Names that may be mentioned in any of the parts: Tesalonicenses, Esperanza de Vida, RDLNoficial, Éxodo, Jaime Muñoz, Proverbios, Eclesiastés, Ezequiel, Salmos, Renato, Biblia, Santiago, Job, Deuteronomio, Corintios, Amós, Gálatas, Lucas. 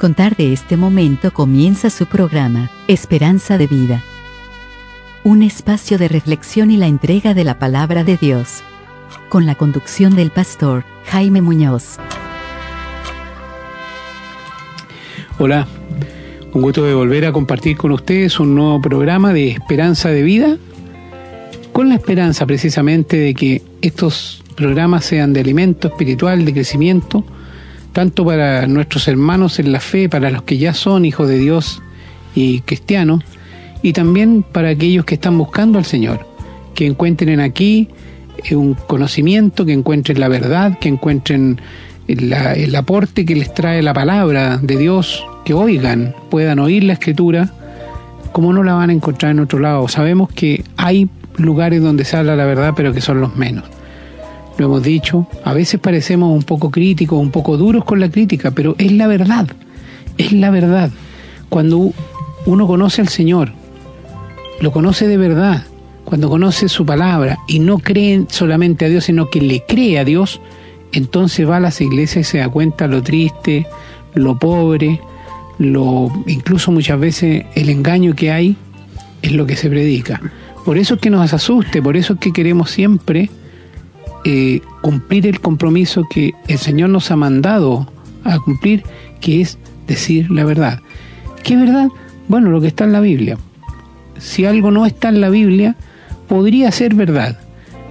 contar de este momento comienza su programa, Esperanza de Vida. Un espacio de reflexión y la entrega de la palabra de Dios. Con la conducción del pastor Jaime Muñoz. Hola, un gusto de volver a compartir con ustedes un nuevo programa de Esperanza de Vida, con la esperanza precisamente de que estos programas sean de alimento espiritual, de crecimiento, tanto para nuestros hermanos en la fe, para los que ya son hijos de Dios y cristianos, y también para aquellos que están buscando al Señor, que encuentren aquí un conocimiento, que encuentren la verdad, que encuentren el aporte que les trae la palabra de Dios, que oigan, puedan oír la Escritura, como no la van a encontrar en otro lado. Sabemos que hay lugares donde se habla la verdad, pero que son los menos. Lo hemos dicho, a veces parecemos un poco críticos, un poco duros con la crítica, pero es la verdad, es la verdad. Cuando uno conoce al Señor, lo conoce de verdad, cuando conoce su palabra y no cree solamente a Dios, sino que le cree a Dios, entonces va a las iglesias y se da cuenta lo triste, lo pobre, incluso muchas veces el engaño que hay es lo que se predica. Por eso es que nos asuste, por eso es que queremos siempre cumplir el compromiso que el Señor nos ha mandado a cumplir, que es decir la verdad. ¿Qué verdad? Bueno, lo que está en la Biblia. Si algo no está en la Biblia, podría ser verdad,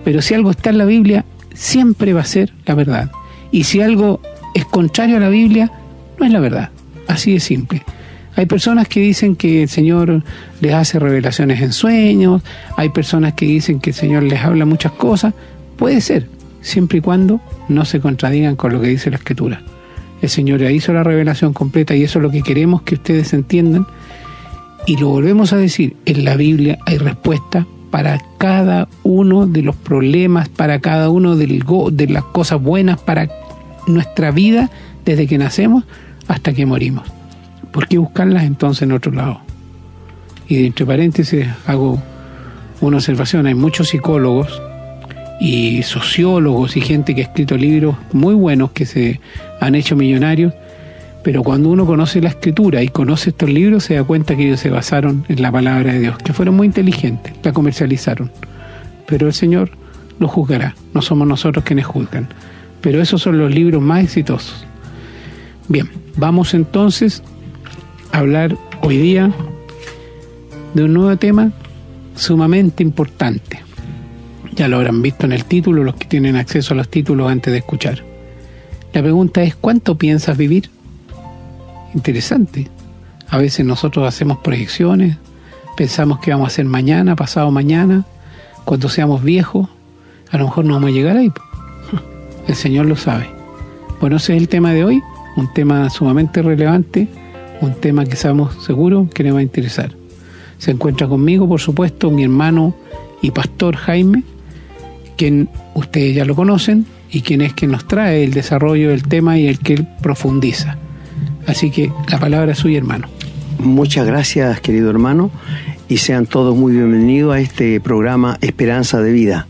pero si algo está en la Biblia, siempre va a ser la verdad. Y si algo es contrario a la Biblia, no es la verdad. Así de simple. Hay personas que dicen que el Señor les hace revelaciones en sueños, hay personas que dicen que el Señor les habla muchas cosas. Puede ser, siempre y cuando no se contradigan con lo que dice la Escritura. El Señor ya hizo la revelación completa y eso es lo que queremos que ustedes entiendan. Y lo volvemos a decir, en la Biblia hay respuesta para cada uno de los problemas, para cada uno de las cosas buenas, para nuestra vida desde que nacemos hasta que morimos. ¿Por qué buscarlas entonces en otro lado? Y entre paréntesis hago una observación, hay muchos psicólogos y sociólogos y gente que ha escrito libros muy buenos que se han hecho millonarios, pero cuando uno conoce la Escritura y conoce estos libros, se da cuenta que ellos se basaron en la palabra de Dios, que fueron muy inteligentes, la comercializaron. Pero el Señor lo juzgará, no somos nosotros quienes juzgan. Pero esos son los libros más exitosos. Bien, vamos entonces a hablar hoy día de un nuevo tema sumamente importante. Ya lo habrán visto en el título, los que tienen acceso a los títulos antes de escuchar. La pregunta es, ¿cuánto piensas vivir? Interesante. A veces nosotros hacemos proyecciones, pensamos que vamos a hacer mañana, pasado mañana, cuando seamos viejos, a lo mejor no vamos a llegar ahí. El Señor lo sabe. Bueno, ese es el tema de hoy, un tema sumamente relevante, un tema que estamos seguros que le va a interesar. Se encuentra conmigo, por supuesto, mi hermano y pastor Jaime, quien ustedes ya lo conocen y quien es quien nos trae el desarrollo del tema y el que él profundiza. Así que la palabra es suya, hermano. Muchas gracias, querido hermano, y sean todos muy bienvenidos a este programa Esperanza de Vida.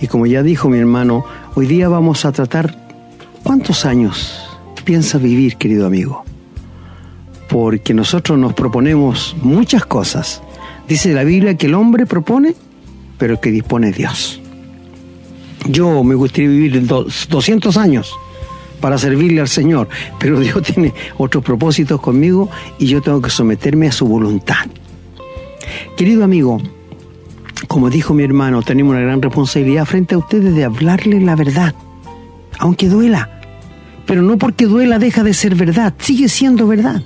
Y como ya dijo mi hermano, hoy día vamos a tratar cuántos años piensas vivir, querido amigo, porque nosotros nos proponemos muchas cosas. Dice la Biblia que el hombre propone, pero que dispone Dios. Yo me gustaría vivir 200 años para servirle al Señor, pero Dios tiene otros propósitos conmigo y yo tengo que someterme a su voluntad. Querido amigo, como dijo mi hermano, tenemos una gran responsabilidad frente a ustedes de hablarles la verdad, aunque duela, pero no porque duela deja de ser verdad, sigue siendo verdad,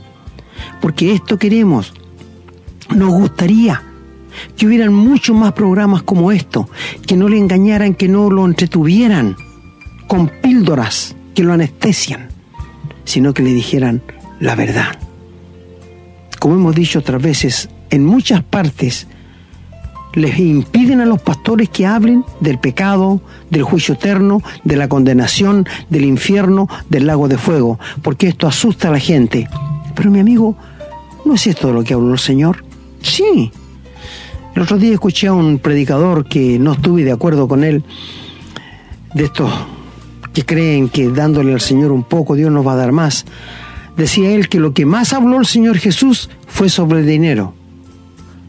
porque esto queremos. Nos gustaría que hubieran muchos más programas como esto, que no le engañaran, que no lo entretuvieran con píldoras que lo anestesian, sino que le dijeran la verdad. Como hemos dicho otras veces, en muchas partes les impiden a los pastores que hablen del pecado, del juicio eterno, de la condenación, del infierno, del lago de fuego, porque esto asusta a la gente. Pero mi amigo, ¿no es esto de lo que habló el Señor? Sí. El otro día escuché a un predicador que no estuve de acuerdo con él, de estos que creen que dándole al Señor un poco, Dios nos va a dar más. decía él que lo que más habló el Señor Jesús fue sobre el dinero.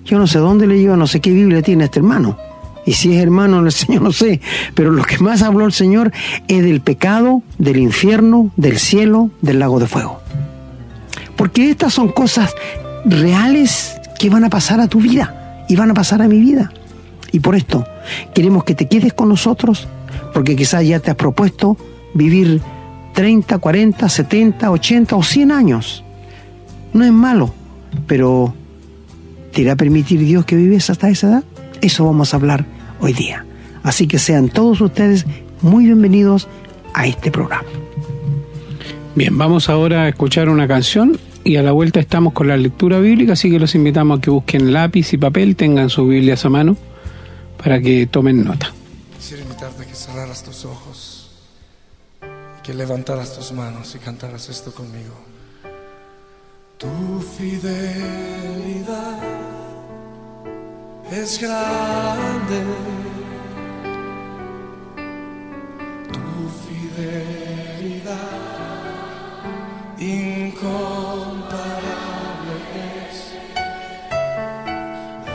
Yo no sé dónde leyó, no sé qué Biblia tiene este hermano. Y si es hermano del Señor, no sé. Pero lo que más habló el Señor es del pecado, del infierno, del cielo, del lago de fuego. Porque estas son cosas reales que van a pasar a tu vida y van a pasar a mi vida. Y por esto queremos que te quedes con nosotros, porque quizás ya te has propuesto vivir 30, 40, 70, 80 o 100 años. No es malo, pero ¿te irá a permitir Dios que vives hasta esa edad? Eso vamos a hablar hoy día. Así que sean todos ustedes muy bienvenidos a este programa. Bien, vamos ahora a escuchar una canción y a la vuelta estamos con la lectura bíblica, así que los invitamos a que busquen lápiz y papel, tengan sus Biblias a mano para que tomen nota. Quisiera invitarte a que cerraras tus ojos, que levantaras tus manos y cantaras esto conmigo. Tu fidelidad es grande, tu fidelidad incomparable es,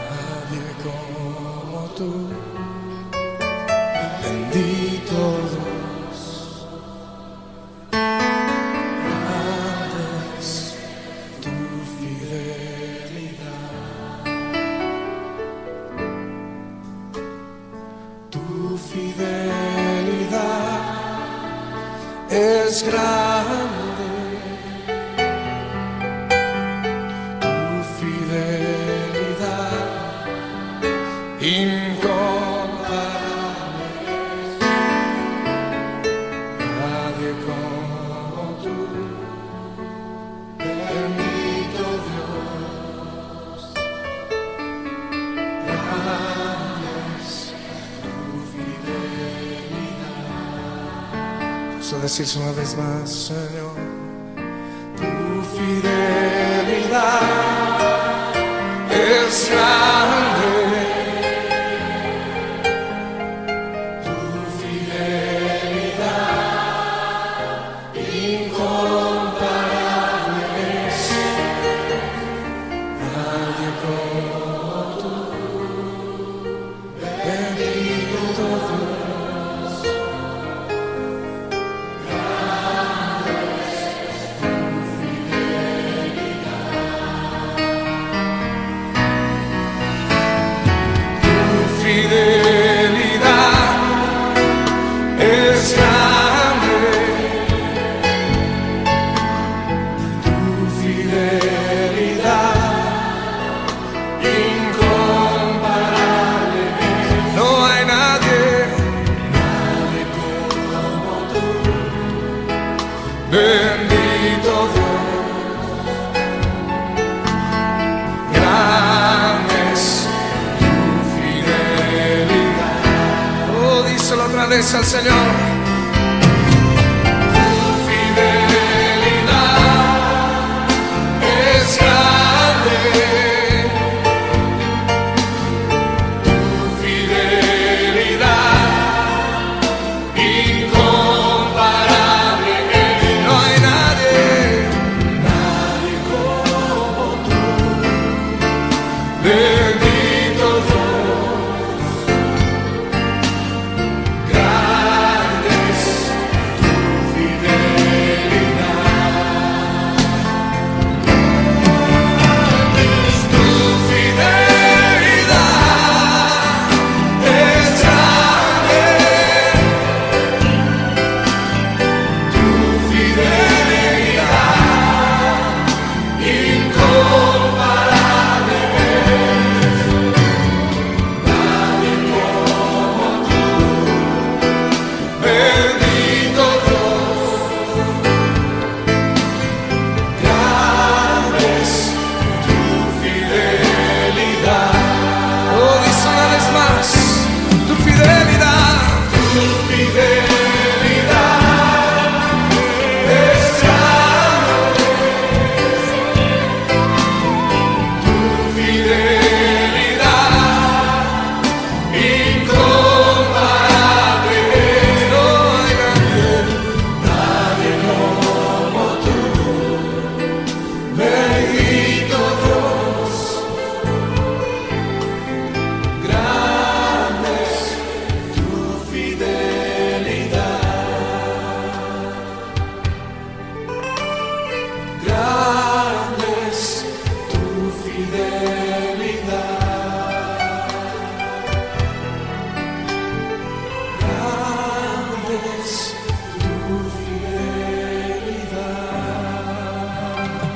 nadie como tú, bendito Dios, grande es tu fidelidad. Es grande, tu fidelidad incomparable es, nadie como tú, bendito Dios, grande es tu fidelidad. Vamos a decirse una vez más, Señor, tu fidelidad es grande, tu fidelidad incomparable es, nadie como tú, bendito Dios. Al Señor.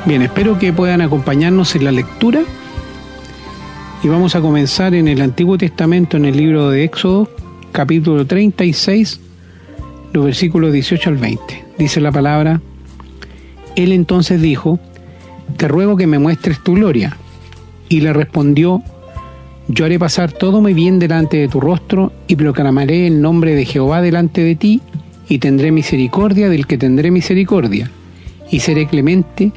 Bien, espero que puedan acompañarnos en la lectura y vamos a comenzar en el Antiguo Testamento, en el libro de Éxodo, capítulo 36, los versículos 18 al 20. Dice la palabra: Él entonces dijo: Te ruego que me muestres tu gloria. Y le respondió: Yo haré pasar todo mi bien delante de tu rostro y proclamaré el nombre de Jehová delante de ti, y tendré misericordia del que tendré misericordia, y seré clemente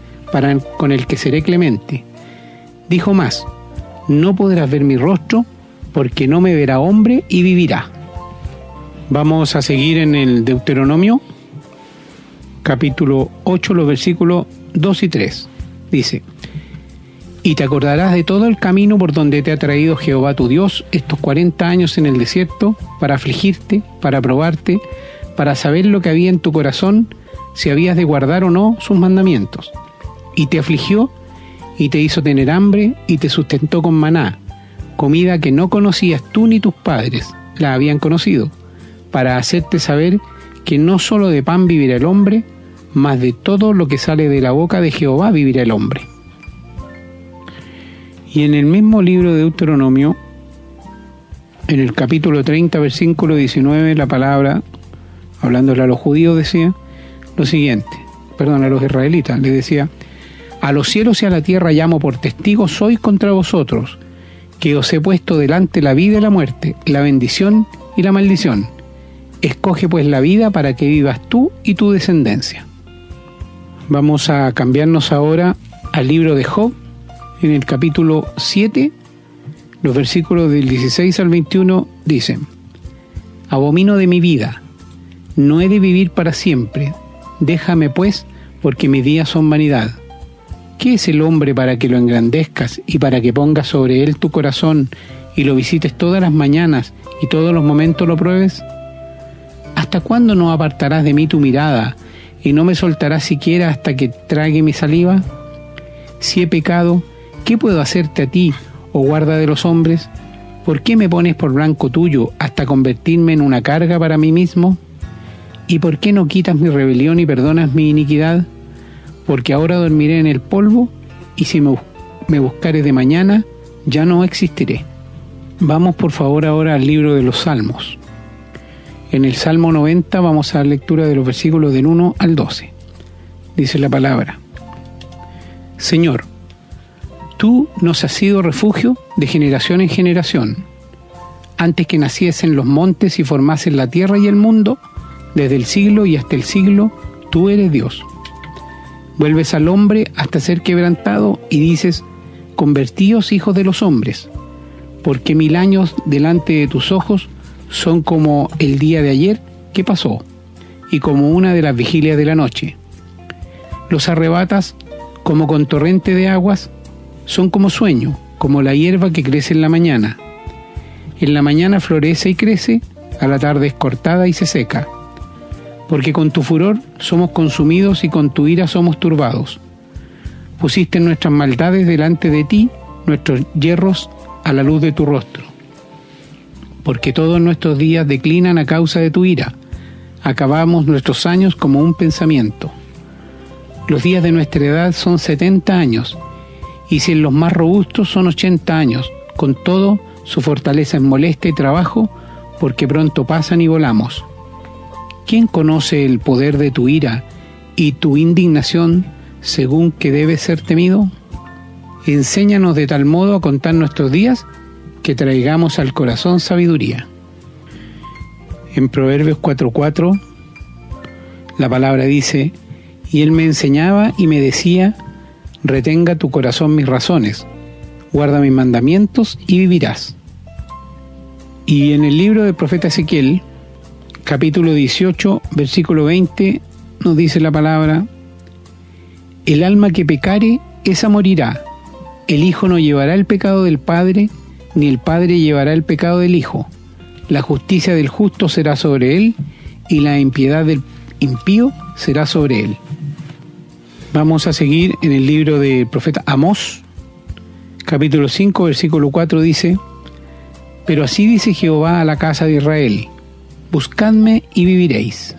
con el que seré clemente. Dijo más: No podrás ver mi rostro, porque no me verá hombre y vivirá. Vamos a seguir en el Deuteronomio, capítulo 8, los versículos 2 y 3. Dice: Y te acordarás de todo el camino por donde te ha traído Jehová tu Dios estos 40 años en el desierto, para afligirte, para probarte, para saber lo que había en tu corazón, si habías de guardar o no sus mandamientos. Y te afligió, y te hizo tener hambre, y te sustentó con maná, comida que no conocías tú ni tus padres la habían conocido, para hacerte saber que no solo de pan vivirá el hombre, mas de todo lo que sale de la boca de Jehová vivirá el hombre. Y en el mismo libro de Deuteronomio, en el capítulo 30, versículo 19, la palabra, hablándole a los judíos, decía lo siguiente, perdón, a los israelitas, les decía: A los cielos y a la tierra llamo por testigos soy contra vosotros, que os he puesto delante la vida y la muerte, la bendición y la maldición. Escoge pues la vida para que vivas tú y tu descendencia. Vamos a cambiarnos ahora al libro de Job, en el capítulo 7, los versículos del 16 al 21 dicen: Abomino de mi vida, no he de vivir para siempre, déjame pues, porque mis días son vanidad. ¿Qué es el hombre para que lo engrandezcas y para que pongas sobre él tu corazón y lo visites todas las mañanas y todos los momentos lo pruebes? ¿Hasta cuándo no apartarás de mí tu mirada y no me soltarás siquiera hasta que trague mi saliva? Si he pecado, ¿qué puedo hacerte a ti, oh guarda de los hombres? ¿Por qué me pones por blanco tuyo hasta convertirme en una carga para mí mismo? ¿Y por qué no quitas mi rebelión y perdonas mi iniquidad? Porque ahora dormiré en el polvo, y si me buscares de mañana, ya no existiré. Vamos por favor ahora al libro de los Salmos. En el Salmo 90 vamos a la lectura de los versículos del 1 al 12. Dice la palabra: Señor, tú nos has sido refugio de generación en generación. Antes que naciesen los montes y formasen la tierra y el mundo, desde el siglo y hasta el siglo, tú eres Dios. Vuelves al hombre hasta ser quebrantado y dices: Convertíos, hijos de los hombres, porque 1000 años delante de tus ojos son como el día de ayer que pasó, y como una de las vigilias de la noche. Los arrebatas como con torrente de aguas, son como sueño, como la hierba que crece en la mañana. En la mañana florece y crece, a la tarde es cortada y se seca. Porque con tu furor somos consumidos y con tu ira somos turbados. Pusiste nuestras maldades delante de ti, nuestros yerros a la luz de tu rostro. Porque todos nuestros días declinan a causa de tu ira. Acabamos nuestros años como un pensamiento. Los días de nuestra edad son 70 años, y si en los más robustos son 80 años, con todo su fortaleza es molestia y trabajo, porque pronto pasan y volamos. ¿Quién conoce el poder de tu ira y tu indignación según que debe ser temido? Enséñanos de tal modo a contar nuestros días que traigamos al corazón sabiduría. En Proverbios 4:4 la palabra dice: Y él me enseñaba y me decía: Retenga tu corazón mis razones, guarda mis mandamientos y vivirás. Y en el libro del profeta Ezequiel, capítulo 18, versículo 20, nos dice la palabra: El alma que pecare, esa morirá. El hijo no llevará el pecado del padre, ni el padre llevará el pecado del hijo. La justicia del justo será sobre él, y la impiedad del impío será sobre él. Vamos a seguir en el libro del profeta Amós, capítulo 5, versículo 4, dice: Pero así dice Jehová a la casa de Israel: Buscadme y viviréis.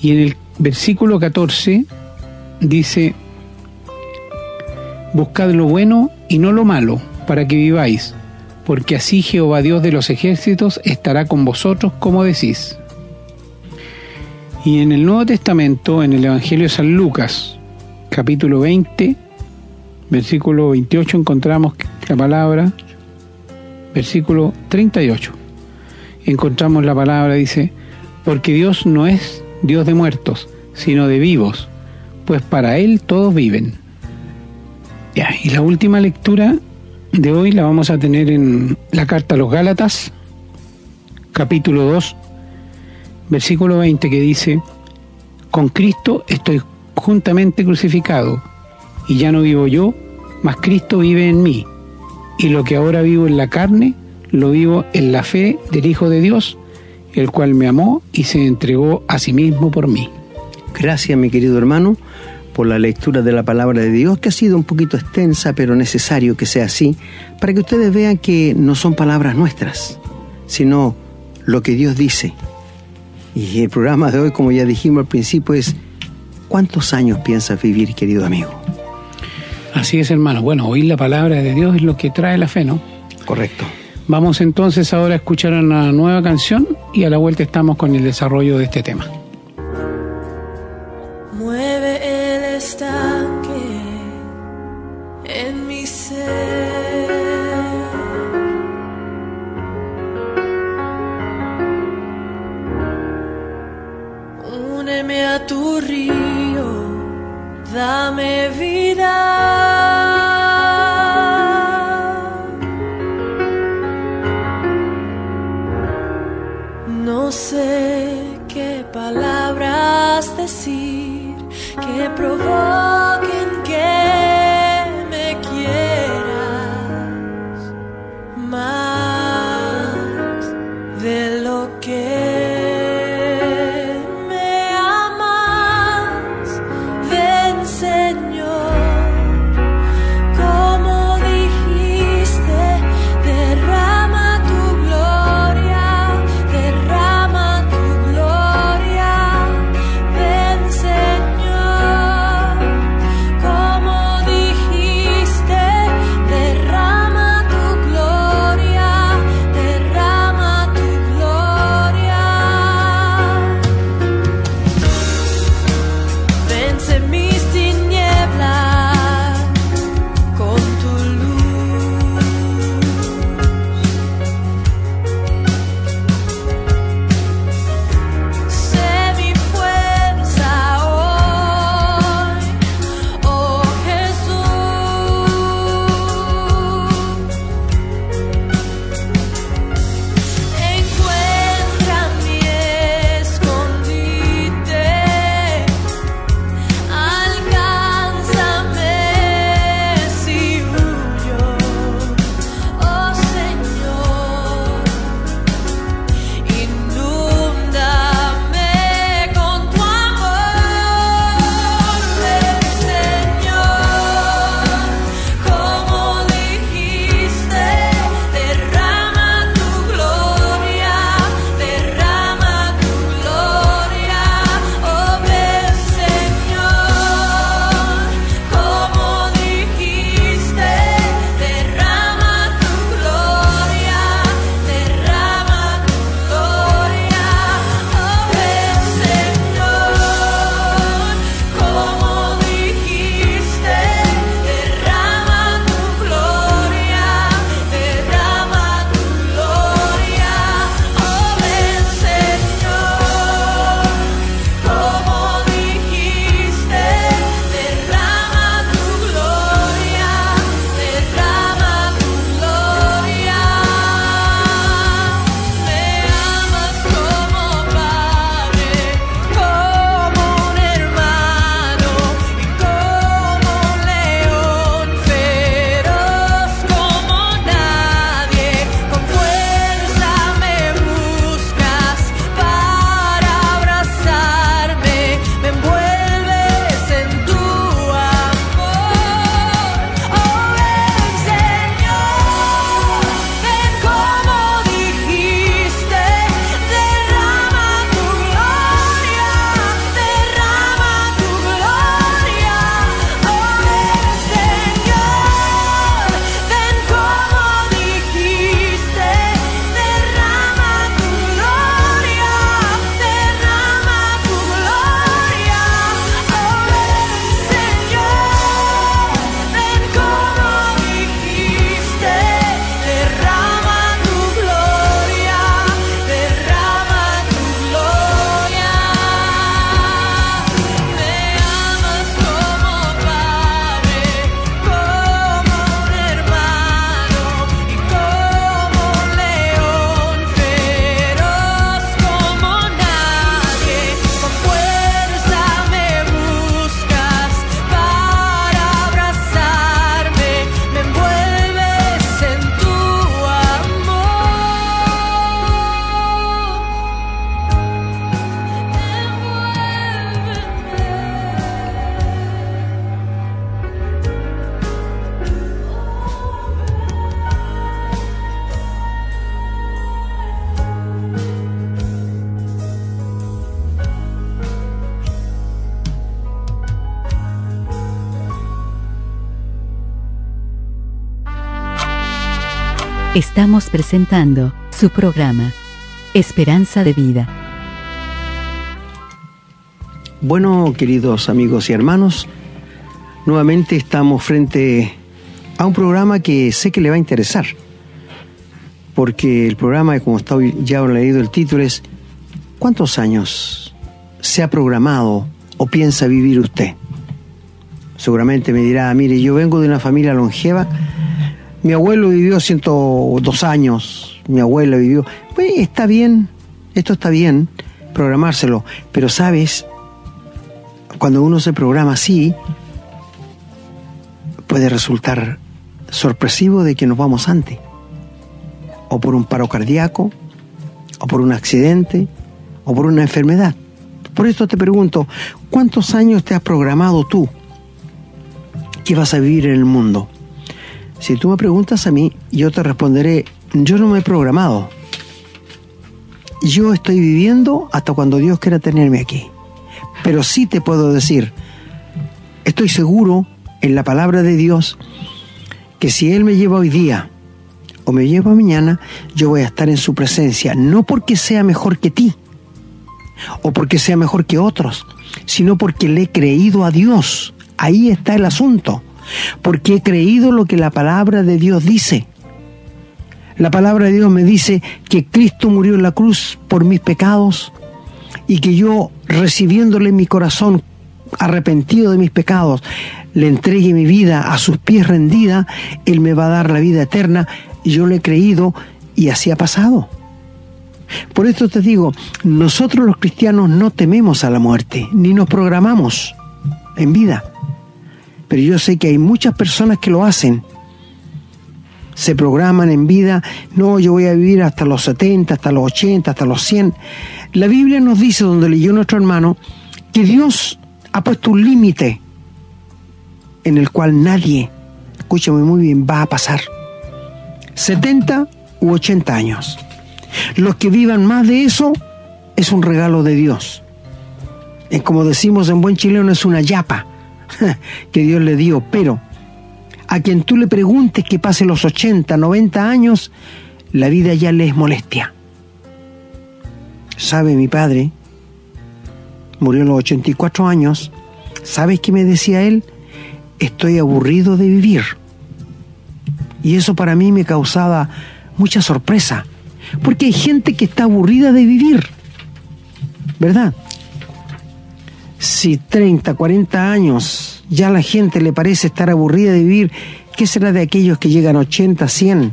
Y en el versículo 14 dice: buscad lo bueno y no lo malo, para que viváis, porque así Jehová Dios de los ejércitos estará con vosotros, como decís. Y en el Nuevo Testamento, en el Evangelio de San Lucas, capítulo 20, versículo 28, encontramos la palabra, versículo 38. Encontramos la palabra, dice: porque Dios no es Dios de muertos, sino de vivos, pues para Él todos viven. Ya, y la última lectura de hoy la vamos a tener en la carta a los Gálatas, capítulo 2, versículo 20, que dice: con Cristo estoy juntamente crucificado, y ya no vivo yo, mas Cristo vive en mí, y lo que ahora vivo en la carne, lo vivo en la fe del Hijo de Dios, el cual me amó y se entregó a sí mismo por mí. Gracias, mi querido hermano, por la lectura de la palabra de Dios, que ha sido un poquito extensa, pero necesario que sea así, para que ustedes vean que no son palabras nuestras, sino lo que Dios dice. Y el programa de hoy, como ya dijimos al principio, es: ¿cuántos años piensas vivir, querido amigo? Así es, hermano. Bueno, oír la palabra de Dios es lo que trae la fe, ¿no? Correcto. Vamos entonces ahora a escuchar una nueva canción y a la vuelta estamos con el desarrollo de este tema. Mueve el estanque en mi ser, úneme a tu río, dame vida. No sé qué palabras decir que provoquen que me quieras más de lo que me amas. Ven, Señor, como dijiste, derrama tu gloria. Derrama tu gloria, Estamos presentando su programa Esperanza de Vida. Bueno, queridos amigos y hermanos, nuevamente estamos frente a un programa que sé que le va a interesar, porque el programa, como está ya leído el título, es ¿cuántos años se ha programado o piensa vivir usted? Seguramente me dirá, mire, yo vengo de una familia longeva, mi abuelo vivió 102 años, mi abuela vivió... Pues está bien, esto está bien, programárselo, pero sabes, cuando uno se programa así, puede resultar sorpresivo de que nos vamos antes, o por un paro cardíaco, o por un accidente, o por una enfermedad. Por esto te pregunto, ¿cuántos años te has programado tú que vas a vivir en el mundo? Si tú me preguntas a mí, yo te responderé, yo no me he programado. Yo estoy viviendo hasta cuando Dios quiera tenerme aquí. Pero sí te puedo decir, estoy seguro en la palabra de Dios, que si Él me lleva hoy día o me lleva mañana, yo voy a estar en su presencia, no porque sea mejor que ti o porque sea mejor que otros, sino porque le he creído a Dios. Ahí está el asunto, porque he creído lo que la palabra de Dios dice. La palabra de Dios me dice que Cristo murió en la cruz por mis pecados y que yo, recibiéndole en mi corazón, arrepentido de mis pecados, le entregue mi vida a sus pies rendida, Él me va a dar la vida eterna. Yo le he creído y así ha pasado. Por esto te digo, nosotros los cristianos no tememos a la muerte, ni nos programamos en vida. Pero yo sé que hay muchas personas que lo hacen. Se programan en vida, no, yo voy a vivir hasta los 70, hasta los 80, hasta los 100. La Biblia nos dice, donde leyó nuestro hermano, que Dios ha puesto un límite en el cual nadie, escúchame muy bien, va a pasar 70 u 80 años. Los que vivan más de eso es un regalo de Dios. Es como decimos en buen chileno, es una yapa que Dios le dio, pero a quien tú le preguntes que pase los 80, 90 años, la vida ya le es molestia. ¿Sabe mi padre? Murió a los 84 años. ¿Sabes qué me decía él? Estoy aburrido de vivir. Y eso para mí me causaba mucha sorpresa, porque hay gente que está aburrida de vivir, ¿verdad? Si 30, 40 años ya a la gente le parece estar aburrida de vivir, ¿qué será de aquellos que llegan a 80, 100?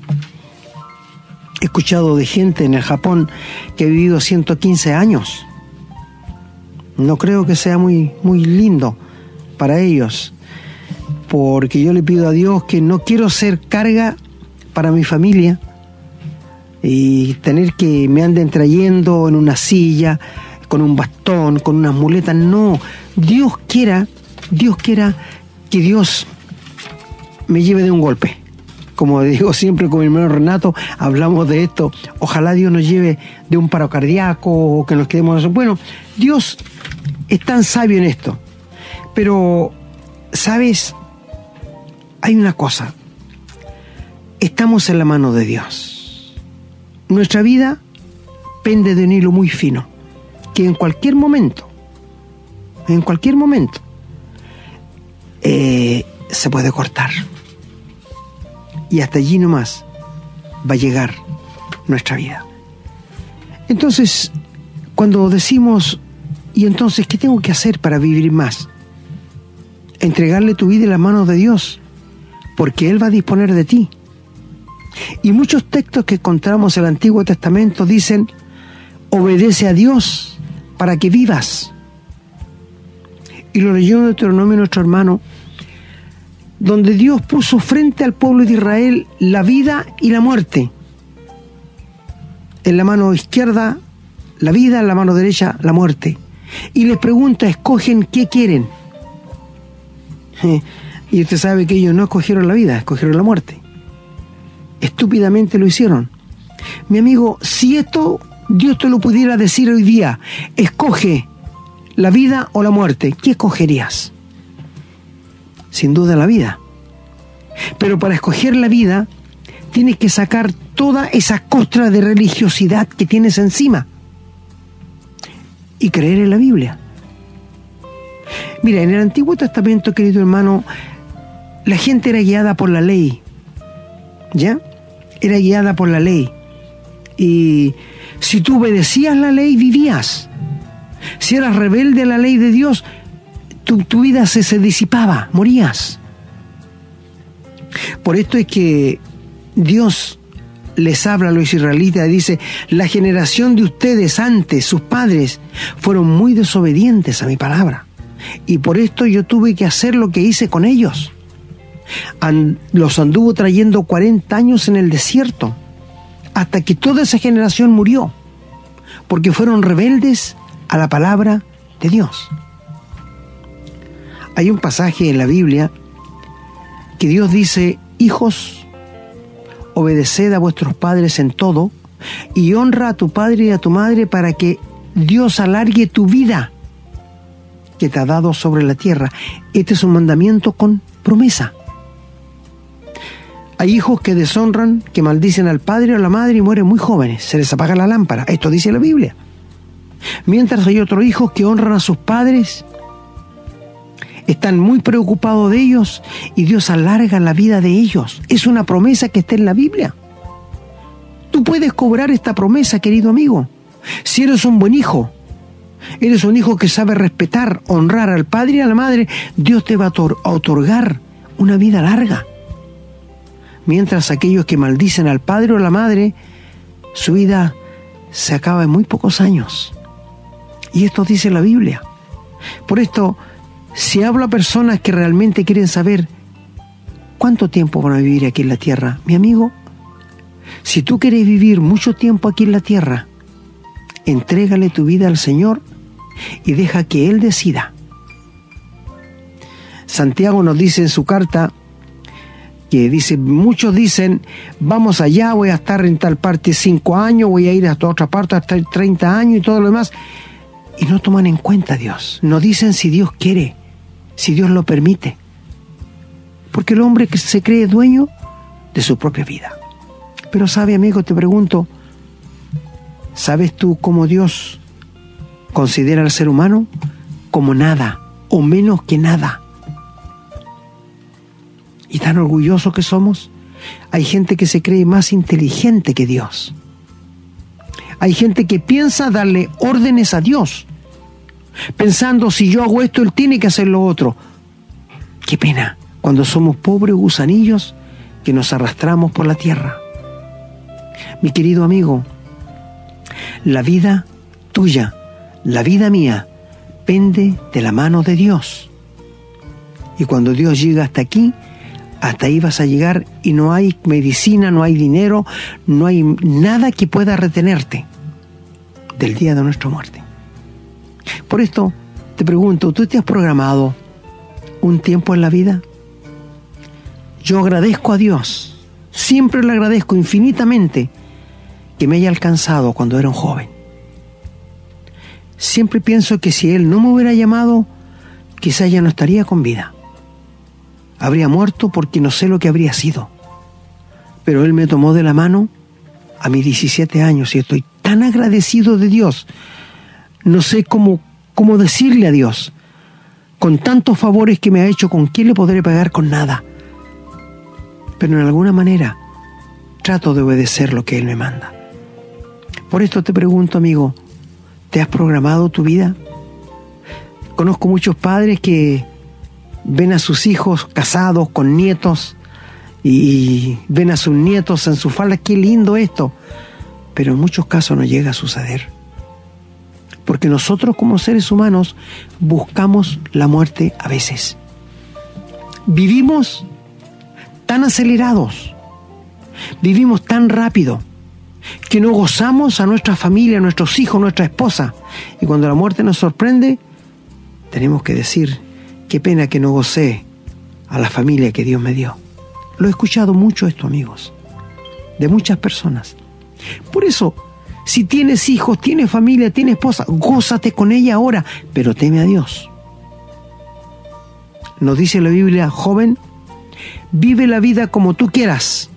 He escuchado de gente en el Japón que ha vivido 115 años. No creo que sea muy lindo para ellos, porque yo le pido a Dios que no quiero ser carga para mi familia y tener que me anden trayendo en una silla, con un bastón, con unas muletas. No, Dios quiera que Dios me lleve de un golpe. Como digo siempre con mi hermano Renato, hablamos de esto, ojalá Dios nos lleve de un paro cardíaco o que nos quedemos... Bueno, Dios es tan sabio en esto, pero, ¿sabes? Hay una cosa, estamos en la mano de Dios. Nuestra vida pende de un hilo muy fino, que en cualquier momento, se puede cortar. Y hasta allí nomás va a llegar nuestra vida. Entonces, cuando decimos, ¿y entonces qué tengo que hacer para vivir más? Entregarle tu vida en las manos de Dios, porque Él va a disponer de ti. Y muchos textos que encontramos en el Antiguo Testamento dicen, obedece a Dios para que vivas. Y lo leyó en Deuteronomio nuestro hermano, donde Dios puso frente al pueblo de Israel la vida y la muerte. En la mano izquierda la vida, en la mano derecha la muerte. Y les pregunta, escogen qué quieren. Y usted sabe que ellos no escogieron la vida, escogieron la muerte. Estúpidamente lo hicieron. Mi amigo, si esto Dios te lo pudiera decir hoy día, escoge la vida o la muerte, ¿qué escogerías? Sin duda la vida. Pero para escoger la vida, tienes que sacar toda esa costra de religiosidad que tienes encima y creer en la Biblia. Mira, en el Antiguo Testamento, querido hermano, la gente era guiada por la ley, ¿ya? Era guiada por la ley. Y si tú obedecías la ley, vivías. Si eras rebelde a la ley de Dios, tu vida se disipaba, morías. Por esto es que Dios les habla a los israelitas y dice: la generación de ustedes antes, sus padres, fueron muy desobedientes a mi palabra. Y por esto yo tuve que hacer lo que hice con ellos. Los anduvo trayendo 40 años en el desierto, hasta que toda esa generación murió, porque fueron rebeldes a la palabra de Dios. Hay un pasaje en la Biblia que Dios dice: hijos, obedeced a vuestros padres en todo, y honra a tu padre y a tu madre para que Dios alargue tu vida que te ha dado sobre la tierra. Este es un mandamiento con promesa. Hay hijos que deshonran, que maldicen al padre o a la madre y mueren muy jóvenes, se les apaga la lámpara. Esto dice la Biblia. Mientras hay otros hijos que honran a sus padres, están muy preocupados de ellos y Dios alarga la vida de ellos. Es una promesa que está en la Biblia. Tú puedes cobrar esta promesa, querido amigo, si eres un buen hijo. Eres un hijo que sabe respetar, honrar al padre y a la madre. Dios te va a otorgar una vida larga. Mientras aquellos que maldicen al padre o a la madre, su vida se acaba en muy pocos años. Y esto dice la Biblia. Por esto, si hablo a personas que realmente quieren saber cuánto tiempo van a vivir aquí en la tierra, mi amigo, si tú quieres vivir mucho tiempo aquí en la tierra, entrégale tu vida al Señor y deja que Él decida. Santiago nos dice en su carta, que dice, muchos dicen, vamos allá, voy a estar en tal parte 5 años, voy a ir hasta otra parte hasta 30 años y todo lo demás. Y no toman en cuenta a Dios. No dicen si Dios quiere, si Dios lo permite. Porque el hombre que se cree dueño de su propia vida. Pero sabe, amigo, te pregunto, ¿sabes tú cómo Dios considera al ser humano? Como nada, o menos que nada. Y tan orgullosos que somos, hay gente que se cree más inteligente que Dios. Hay gente que piensa darle órdenes a Dios, pensando si yo hago esto, Él tiene que hacer lo otro. Qué pena, cuando somos pobres gusanillos que nos arrastramos por la tierra. Mi querido amigo, la vida tuya, la vida mía, pende de la mano de Dios. Y cuando Dios llega hasta aquí, hasta ahí vas a llegar y no hay medicina, no hay dinero, no hay nada que pueda retenerte del día de nuestra muerte. Por esto te pregunto, ¿tú te has programado un tiempo en la vida? Yo agradezco a Dios, siempre le agradezco infinitamente que me haya alcanzado cuando era un joven. Siempre pienso que si Él no me hubiera llamado, quizás ya no estaría con vida. Habría muerto porque no sé lo que habría sido. Pero Él me tomó de la mano a mis 17 años y estoy tan agradecido de Dios. No sé cómo decirle a Dios. Con tantos favores que me ha hecho, ¿con quién le podré pagar? Con nada. Pero en alguna manera trato de obedecer lo que Él me manda. Por esto te pregunto, amigo, ¿te has programado tu vida? Conozco muchos padres que ven a sus hijos casados con nietos y ven a sus nietos en su falda. Qué lindo esto, pero en muchos casos no llega a suceder, porque nosotros como seres humanos buscamos la muerte. A veces vivimos tan acelerados, vivimos tan rápido, que no gozamos a nuestra familia, a nuestros hijos, a nuestra esposa, y cuando la muerte nos sorprende tenemos que decir: qué pena que no gocé a la familia que Dios me dio. Lo he escuchado mucho esto, amigos, de muchas personas. Por eso, si tienes hijos, tienes familia, tienes esposa, gózate con ella ahora, pero teme a Dios. Nos dice la Biblia: joven, vive la vida como tú quieras,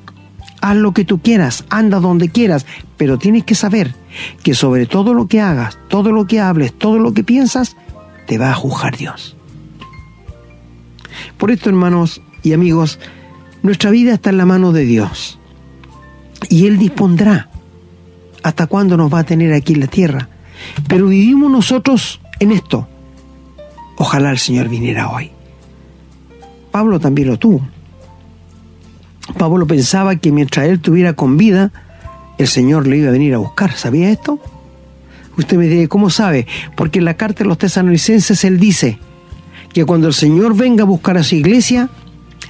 haz lo que tú quieras, anda donde quieras, pero tienes que saber que sobre todo lo que hagas, todo lo que hables, todo lo que piensas, te va a juzgar Dios. Por esto, hermanos y amigos, nuestra vida está en la mano de Dios y Él dispondrá hasta cuándo nos va a tener aquí en la tierra. Pero vivimos nosotros en esto. Ojalá el Señor viniera hoy. Pablo también lo tuvo. Pablo pensaba que mientras él estuviera con vida, el Señor le iba a venir a buscar. ¿Sabía esto? Usted me dice, ¿cómo sabe? Porque en la carta de los Tesalonicenses él dice que cuando el Señor venga a buscar a su iglesia,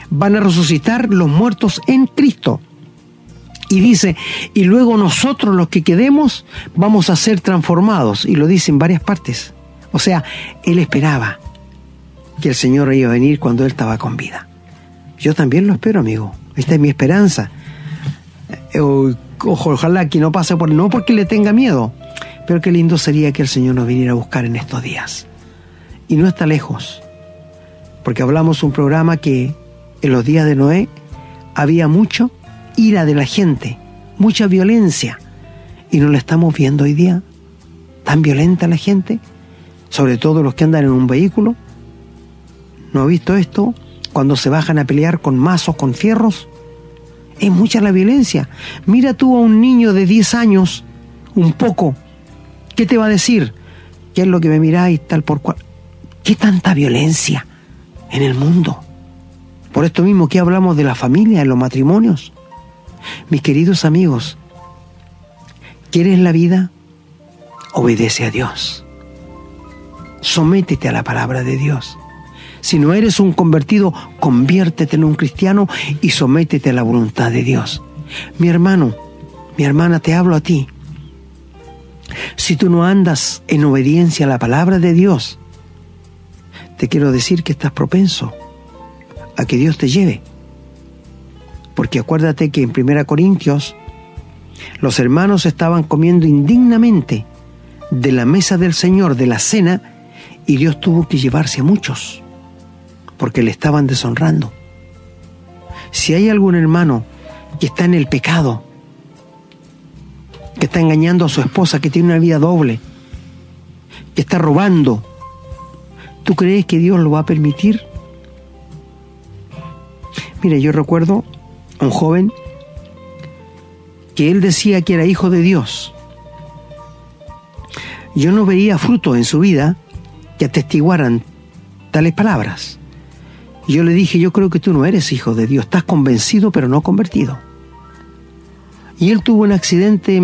van a resucitar los muertos en Cristo. Y dice, y luego nosotros los que quedemos vamos a ser transformados. Y lo dice en varias partes. O sea, él esperaba que el Señor iba a venir cuando él estaba con vida. Yo también lo espero, amigo. Esta es mi esperanza. Ojalá que no pase por... No porque le tenga miedo, pero qué lindo sería que el Señor nos viniera a buscar en estos días. Y no está lejos. Porque hablamos un programa que en los días de Noé había mucho ira de la gente, mucha violencia, y no la estamos viendo hoy día, tan violenta la gente, sobre todo los que andan en un vehículo. ¿No ha visto esto? Cuando se bajan a pelear con mazos, con fierros, es mucha la violencia. Mira tú a un niño de 10 años, un poco, ¿qué te va a decir? ¿Qué es lo que me miráis tal por cual? ¿Qué tanta violencia en el mundo? Por esto mismo que hablamos de la familia, de los matrimonios. Mis queridos amigos, ¿quieres la vida? Obedece a Dios. Sométete a la palabra de Dios. Si no eres un convertido, conviértete en un cristiano y sométete a la voluntad de Dios. Mi hermano, mi hermana, te hablo a ti. Si tú no andas en obediencia a la palabra de Dios, te quiero decir que estás propenso a que Dios te lleve. Porque acuérdate que en 1 Corintios los hermanos estaban comiendo indignamente de la mesa del Señor, de la cena, y Dios tuvo que llevarse a muchos porque le estaban deshonrando. Si hay algún hermano que está en el pecado, que está engañando a su esposa, que tiene una vida doble, que está robando, ¿tú crees que Dios lo va a permitir? Mira, yo recuerdo un joven que él decía que era hijo de Dios. Yo no veía frutos en su vida que atestiguaran tales palabras. Yo le dije, yo creo que tú no eres hijo de Dios, estás convencido pero no convertido. Y él tuvo un accidente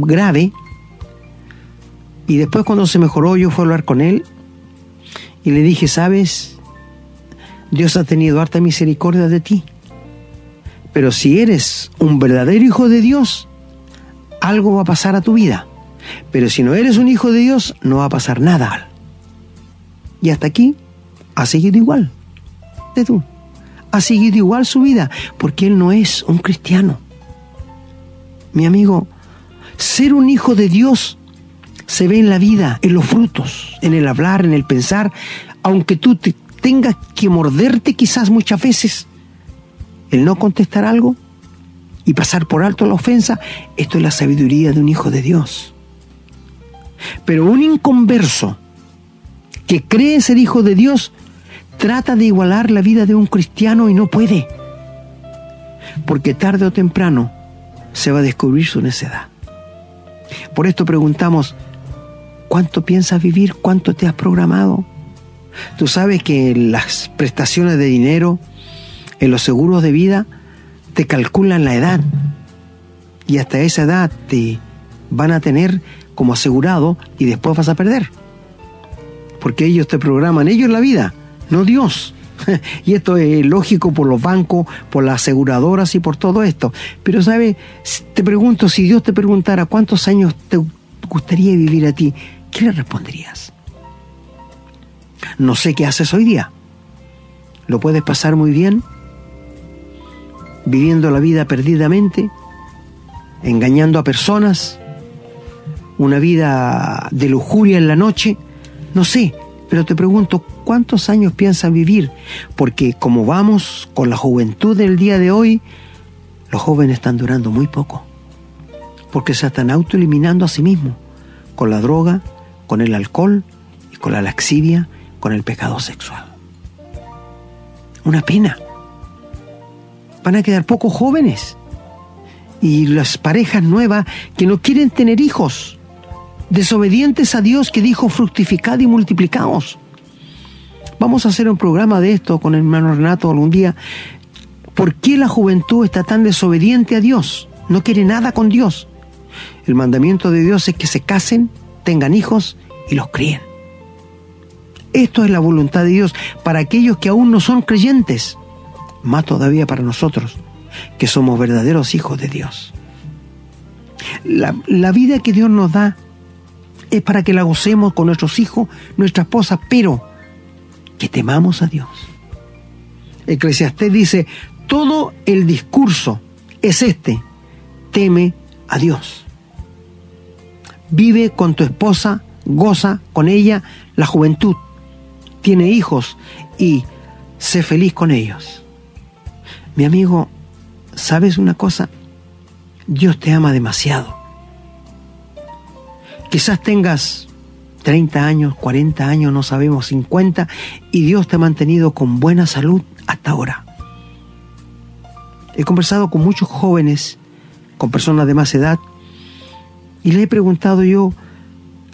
grave, y después cuando se mejoró yo fui a hablar con él y le dije, ¿sabes? Dios ha tenido harta misericordia de ti. Pero si eres un verdadero hijo de Dios, algo va a pasar a tu vida. Pero si no eres un hijo de Dios, no va a pasar nada. Y hasta aquí ha seguido igual. De tú. Ha seguido igual su vida, porque él no es un cristiano. Mi amigo, ser un hijo de Dios se ve en la vida, en los frutos, en el hablar, en el pensar. Aunque tú te tengas que morderte quizás muchas veces, el no contestar algo y pasar por alto la ofensa, esto es la sabiduría de un hijo de Dios. Pero un inconverso que cree ser hijo de Dios trata de igualar la vida de un cristiano y no puede, porque tarde o temprano se va a descubrir su necedad. Por esto preguntamos, ¿cuánto piensas vivir? ¿Cuánto te has programado? Tú sabes que las prestaciones de dinero en los seguros de vida te calculan la edad, y hasta esa edad te van a tener como asegurado y después vas a perder, porque ellos te programan, ellos la vida, no Dios. Y esto es lógico por los bancos, por las aseguradoras y por todo esto. Pero sabes, te pregunto, si Dios te preguntara cuántos años te gustaría vivir a ti, ¿qué le responderías? No sé qué haces hoy día. ¿Lo puedes pasar muy bien viviendo la vida perdidamente, engañando a personas, una vida de lujuria en la noche? No sé, pero te pregunto, ¿cuántos años piensas vivir? Porque como vamos con la juventud del día de hoy, Los jóvenes están durando muy poco, porque se están autoeliminando a sí mismos con la droga, con el alcohol y con la laxivia, con el pecado sexual. Una pena. Van a quedar pocos jóvenes. Y las parejas nuevas que no quieren tener hijos, desobedientes a Dios que dijo fructificad y multiplicaos. Vamos a hacer un programa de esto con el hermano Renato algún día. ¿Por qué la juventud está tan desobediente a Dios? No quiere nada con Dios. El mandamiento de Dios es que se casen, tengan hijos y los críen. Esto es la voluntad de Dios para aquellos que aún no son creyentes, más todavía para nosotros, que somos verdaderos hijos de Dios. La vida que Dios nos da es para que la gocemos con nuestros hijos, nuestra esposa, pero que temamos a Dios. Eclesiastés dice, todo el discurso es este, teme a Dios. Vive con tu esposa, goza con ella la juventud, tiene hijos y sé feliz con ellos. Mi amigo, ¿sabes una cosa? Dios te ama demasiado. Quizás tengas 30 años, 40 años, no sabemos, 50, y Dios te ha mantenido con buena salud hasta ahora. He conversado con muchos jóvenes, con personas de más edad, y les he preguntado yo,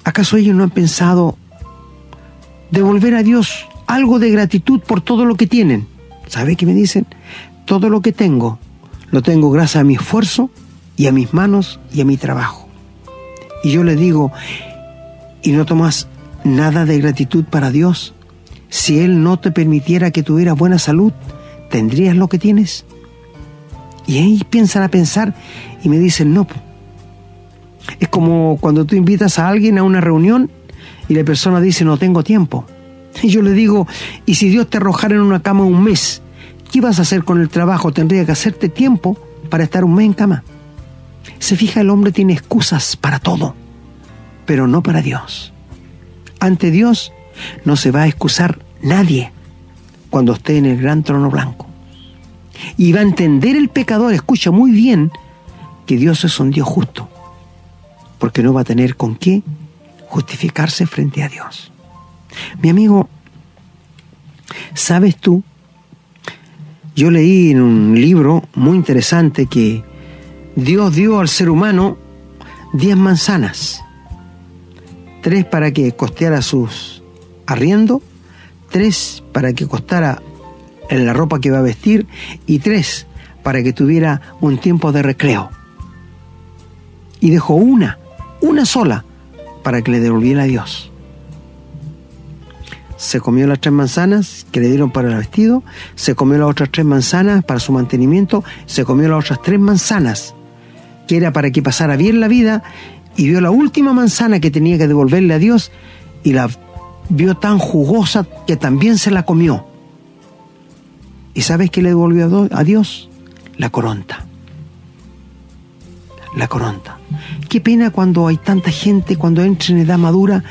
¿acaso ellos no han pensado devolver a Dios algo de gratitud por todo lo que tienen? ¿Sabe qué me dicen? Todo lo que tengo, lo tengo gracias a mi esfuerzo y a mis manos y a mi trabajo. Y yo le digo, ¿y no tomas nada de gratitud para Dios? Si Él no te permitiera que tuvieras buena salud, ¿tendrías lo que tienes? Y ahí piensan a pensar y me dicen, no. Es como cuando tú invitas a alguien a una reunión y la persona dice, no tengo tiempo. Y yo le digo, ¿y si Dios te arrojara en una cama un mes? ¿Qué vas a hacer con el trabajo? Tendría que hacerte tiempo para estar un mes en cama. Se fija, el hombre tiene excusas para todo, pero no para Dios. Ante Dios no se va a excusar nadie cuando esté en el gran trono blanco. Y va a entender el pecador, escucha muy bien, que Dios es un Dios justo, porque no va a tener con qué justificarse frente a Dios. Mi amigo, ¿sabes tú? Yo leí en un libro muy interesante que Dios dio al ser humano 10 manzanas. 3 para que costeara sus arriendos, 3 para que costara en la ropa que va a vestir y 3 para que tuviera un tiempo de recreo. Y dejó una sola, para que le devolviera a Dios. Se comió las 3 manzanas que le dieron para el vestido, se comió las otras 3 manzanas para su mantenimiento, se comió las otras 3 manzanas, que era para que pasara bien la vida, y vio la última manzana que tenía que devolverle a Dios, y la vio tan jugosa que también se la comió. ¿Y sabes qué le devolvió a Dios? La coronta. La coronta. Qué pena cuando hay tanta gente, cuando entra en edad madura,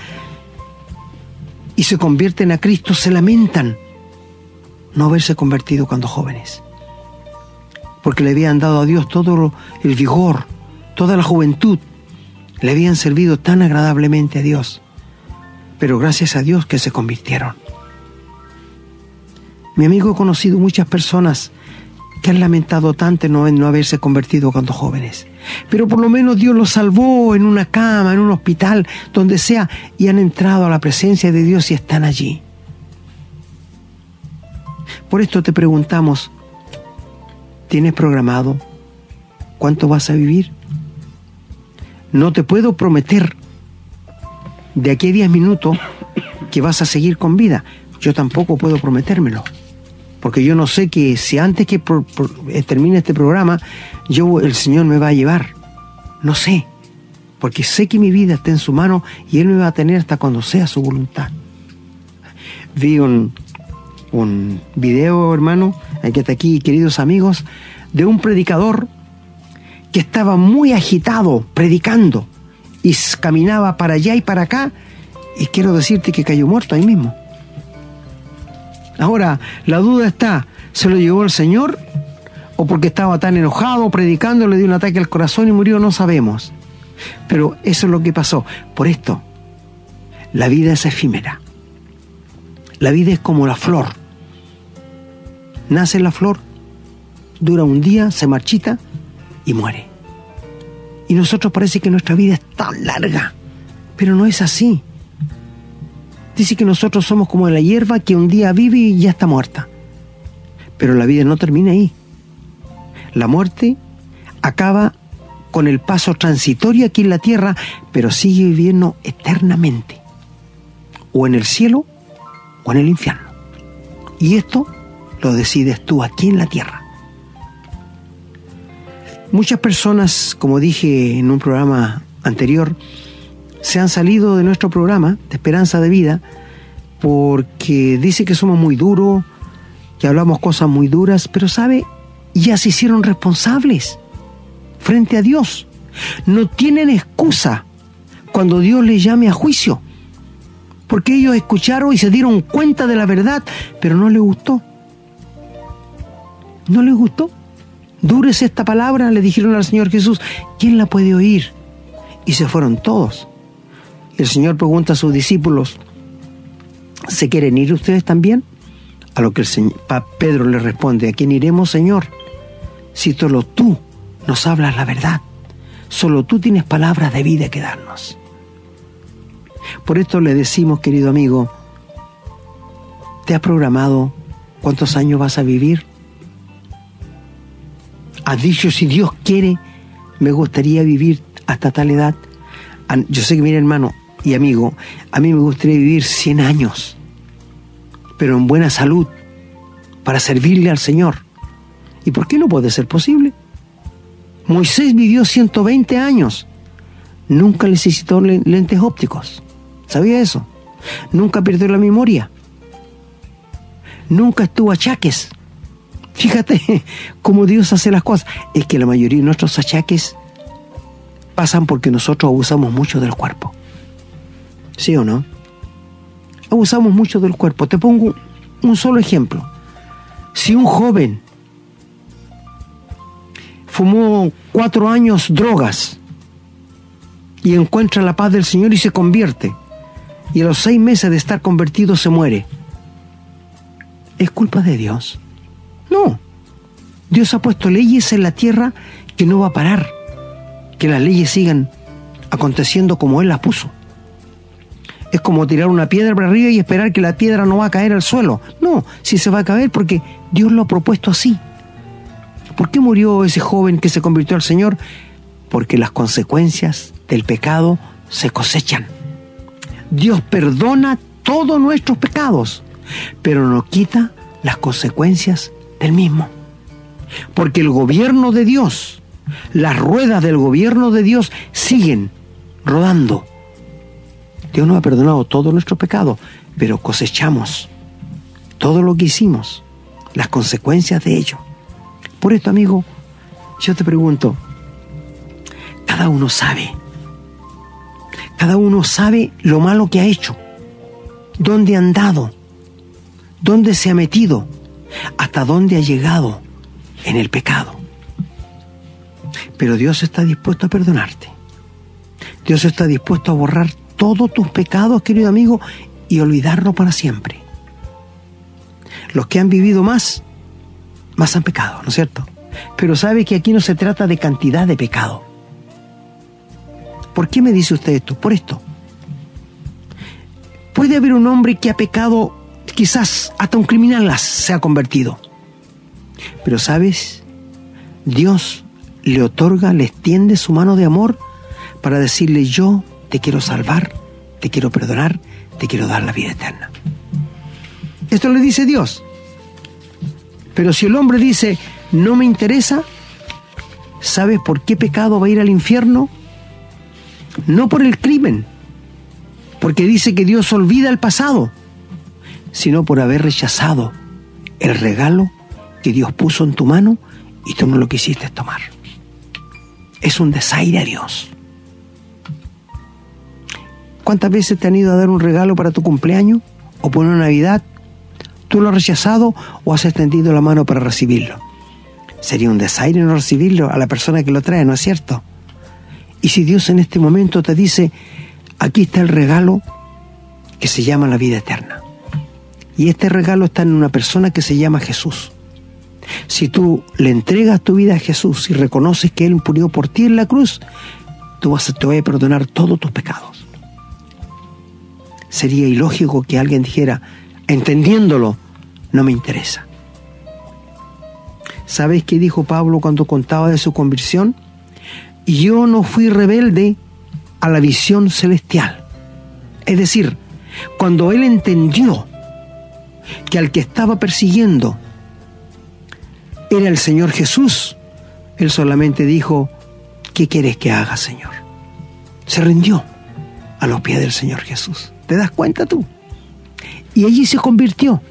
y se convierten a Cristo, se lamentan no haberse convertido cuando jóvenes, porque le habían dado a Dios todo el vigor, toda la juventud, le habían servido tan agradablemente a Dios, pero gracias a Dios que se convirtieron. Mi amigo, he conocido muchas personas que han lamentado tanto no haberse convertido cuando jóvenes, pero por lo menos Dios los salvó en una cama, en un hospital, donde sea, y han entrado a la presencia de Dios y están allí. Por esto te preguntamos, ¿tienes programado cuánto vas a vivir? No te puedo prometer de aquí a 10 minutos que vas a seguir con vida. Yo tampoco puedo prometérmelo, porque yo no sé que si antes que termine este programa, el Señor me va a llevar. No sé, porque sé que mi vida está en su mano y Él me va a tener hasta cuando sea su voluntad. Vi un video, hermano, que está aquí, queridos amigos, de un predicador que estaba muy agitado predicando y caminaba para allá y para acá, y quiero decirte que cayó muerto ahí mismo. Ahora, la duda está, ¿se lo llevó el Señor o porque estaba tan enojado predicando, le dio un ataque al corazón y murió, no sabemos. Pero eso es lo que pasó. Por esto, la vida es efímera. La vida es como la flor. Nace la flor, dura un día, se marchita y muere. Y nosotros parece que nuestra vida es tan larga, pero no es así. Dice que nosotros somos como la hierba que un día vive y ya está muerta. Pero la vida no termina ahí. La muerte acaba con el paso transitorio aquí en la tierra, pero sigue viviendo eternamente, o en el cielo o en el infierno. Y esto lo decides tú aquí en la tierra. Muchas personas, como dije en un programa anterior, se han salido de nuestro programa de Esperanza de Vida porque dice que somos muy duros, que hablamos cosas muy duras, pero ¿sabe? Ya se hicieron responsables frente a Dios. No tienen excusa cuando Dios les llame a juicio, porque ellos escucharon y se dieron cuenta de la verdad, pero no les gustó. ¿No les gustó? Dura es esta palabra, le dijeron al Señor Jesús, ¿quién la puede oír? Y se fueron todos. El Señor pregunta a sus discípulos, ¿se quieren ir ustedes también? A lo que el Señor, Pedro le responde, ¿a quién iremos, Señor? Si solo tú nos hablas la verdad, solo tú tienes palabras de vida que darnos. Por esto le decimos, querido amigo, ¿te has programado cuántos años vas a vivir? ¿Has dicho, si Dios quiere, me gustaría vivir hasta tal edad? Yo sé que, mira, hermano y amigo, a mí me gustaría vivir 100 años, pero en buena salud, para servirle al Señor. ¿Y por qué no puede ser posible? Moisés vivió 120 años. Nunca necesitó lentes ópticos. ¿Sabía eso? Nunca perdió la memoria. Nunca estuvo achaques. Fíjate cómo Dios hace las cosas. Es que la mayoría de nuestros achaques pasan porque nosotros abusamos mucho del cuerpo. ¿Sí o no? Abusamos mucho del cuerpo. Te pongo un solo ejemplo. Si un joven fumó 4 años drogas y encuentra la paz del Señor y se convierte, y a los 6 meses de estar convertido se muere, ¿es culpa de Dios? No. Dios ha puesto leyes en la tierra que no va a parar, que las leyes sigan aconteciendo como Él las puso. Es como tirar una piedra para arriba y esperar que la piedra no va a caer al suelo. No, sí se va a caer porque Dios lo ha propuesto así. ¿Por qué murió ese joven que se convirtió al Señor? Porque las consecuencias del pecado se cosechan. Dios perdona todos nuestros pecados, pero no quita las consecuencias del mismo. Porque el gobierno de Dios, las ruedas del gobierno de Dios siguen rodando. Dios nos ha perdonado todos nuestros pecados, pero cosechamos todo lo que hicimos, las consecuencias de ello. Por esto, amigo, yo te pregunto, cada uno sabe lo malo que ha hecho, dónde ha andado, dónde se ha metido, hasta dónde ha llegado en el pecado. Pero Dios está dispuesto a perdonarte. Dios está dispuesto a borrar todos tus pecados, querido amigo, y olvidarlo para siempre. Los que han vivido más han pecado, ¿no es cierto? Pero sabe que aquí no se trata de cantidad de pecado. ¿Por qué me dice usted esto? Por esto. Puede haber un hombre que ha pecado, quizás hasta un criminal se ha convertido. Pero ¿sabes? Dios le otorga, le extiende su mano de amor para decirle, yo te quiero salvar, te quiero perdonar, te quiero dar la vida eterna. Esto le dice Dios. Pero si el hombre dice, no me interesa, ¿sabes por qué pecado va a ir al infierno? No por el crimen, porque dice que Dios olvida el pasado, sino por haber rechazado el regalo que Dios puso en tu mano y tú no lo quisiste tomar. Es un desaire a Dios. ¿Cuántas veces te han ido a dar un regalo para tu cumpleaños o por una Navidad? ¿Tú lo has rechazado o has extendido la mano para recibirlo? Sería un desaire no recibirlo a la persona que lo trae, ¿no es cierto? Y si Dios en este momento te dice, aquí está el regalo que se llama la vida eterna. Y este regalo está en una persona que se llama Jesús. Si tú le entregas tu vida a Jesús y reconoces que Él murió por ti en la cruz, te voy a perdonar todos tus pecados. Sería ilógico que alguien dijera, entendiéndolo, no me interesa. ¿Sabes qué dijo Pablo cuando contaba de su conversión? Yo no fui rebelde a la visión celestial. Es decir, cuando él entendió que al que estaba persiguiendo era el Señor Jesús, él solamente dijo, ¿qué quieres que haga, Señor? Se rindió a los pies del Señor Jesús. ¿Te das cuenta tú? Y allí se convirtió.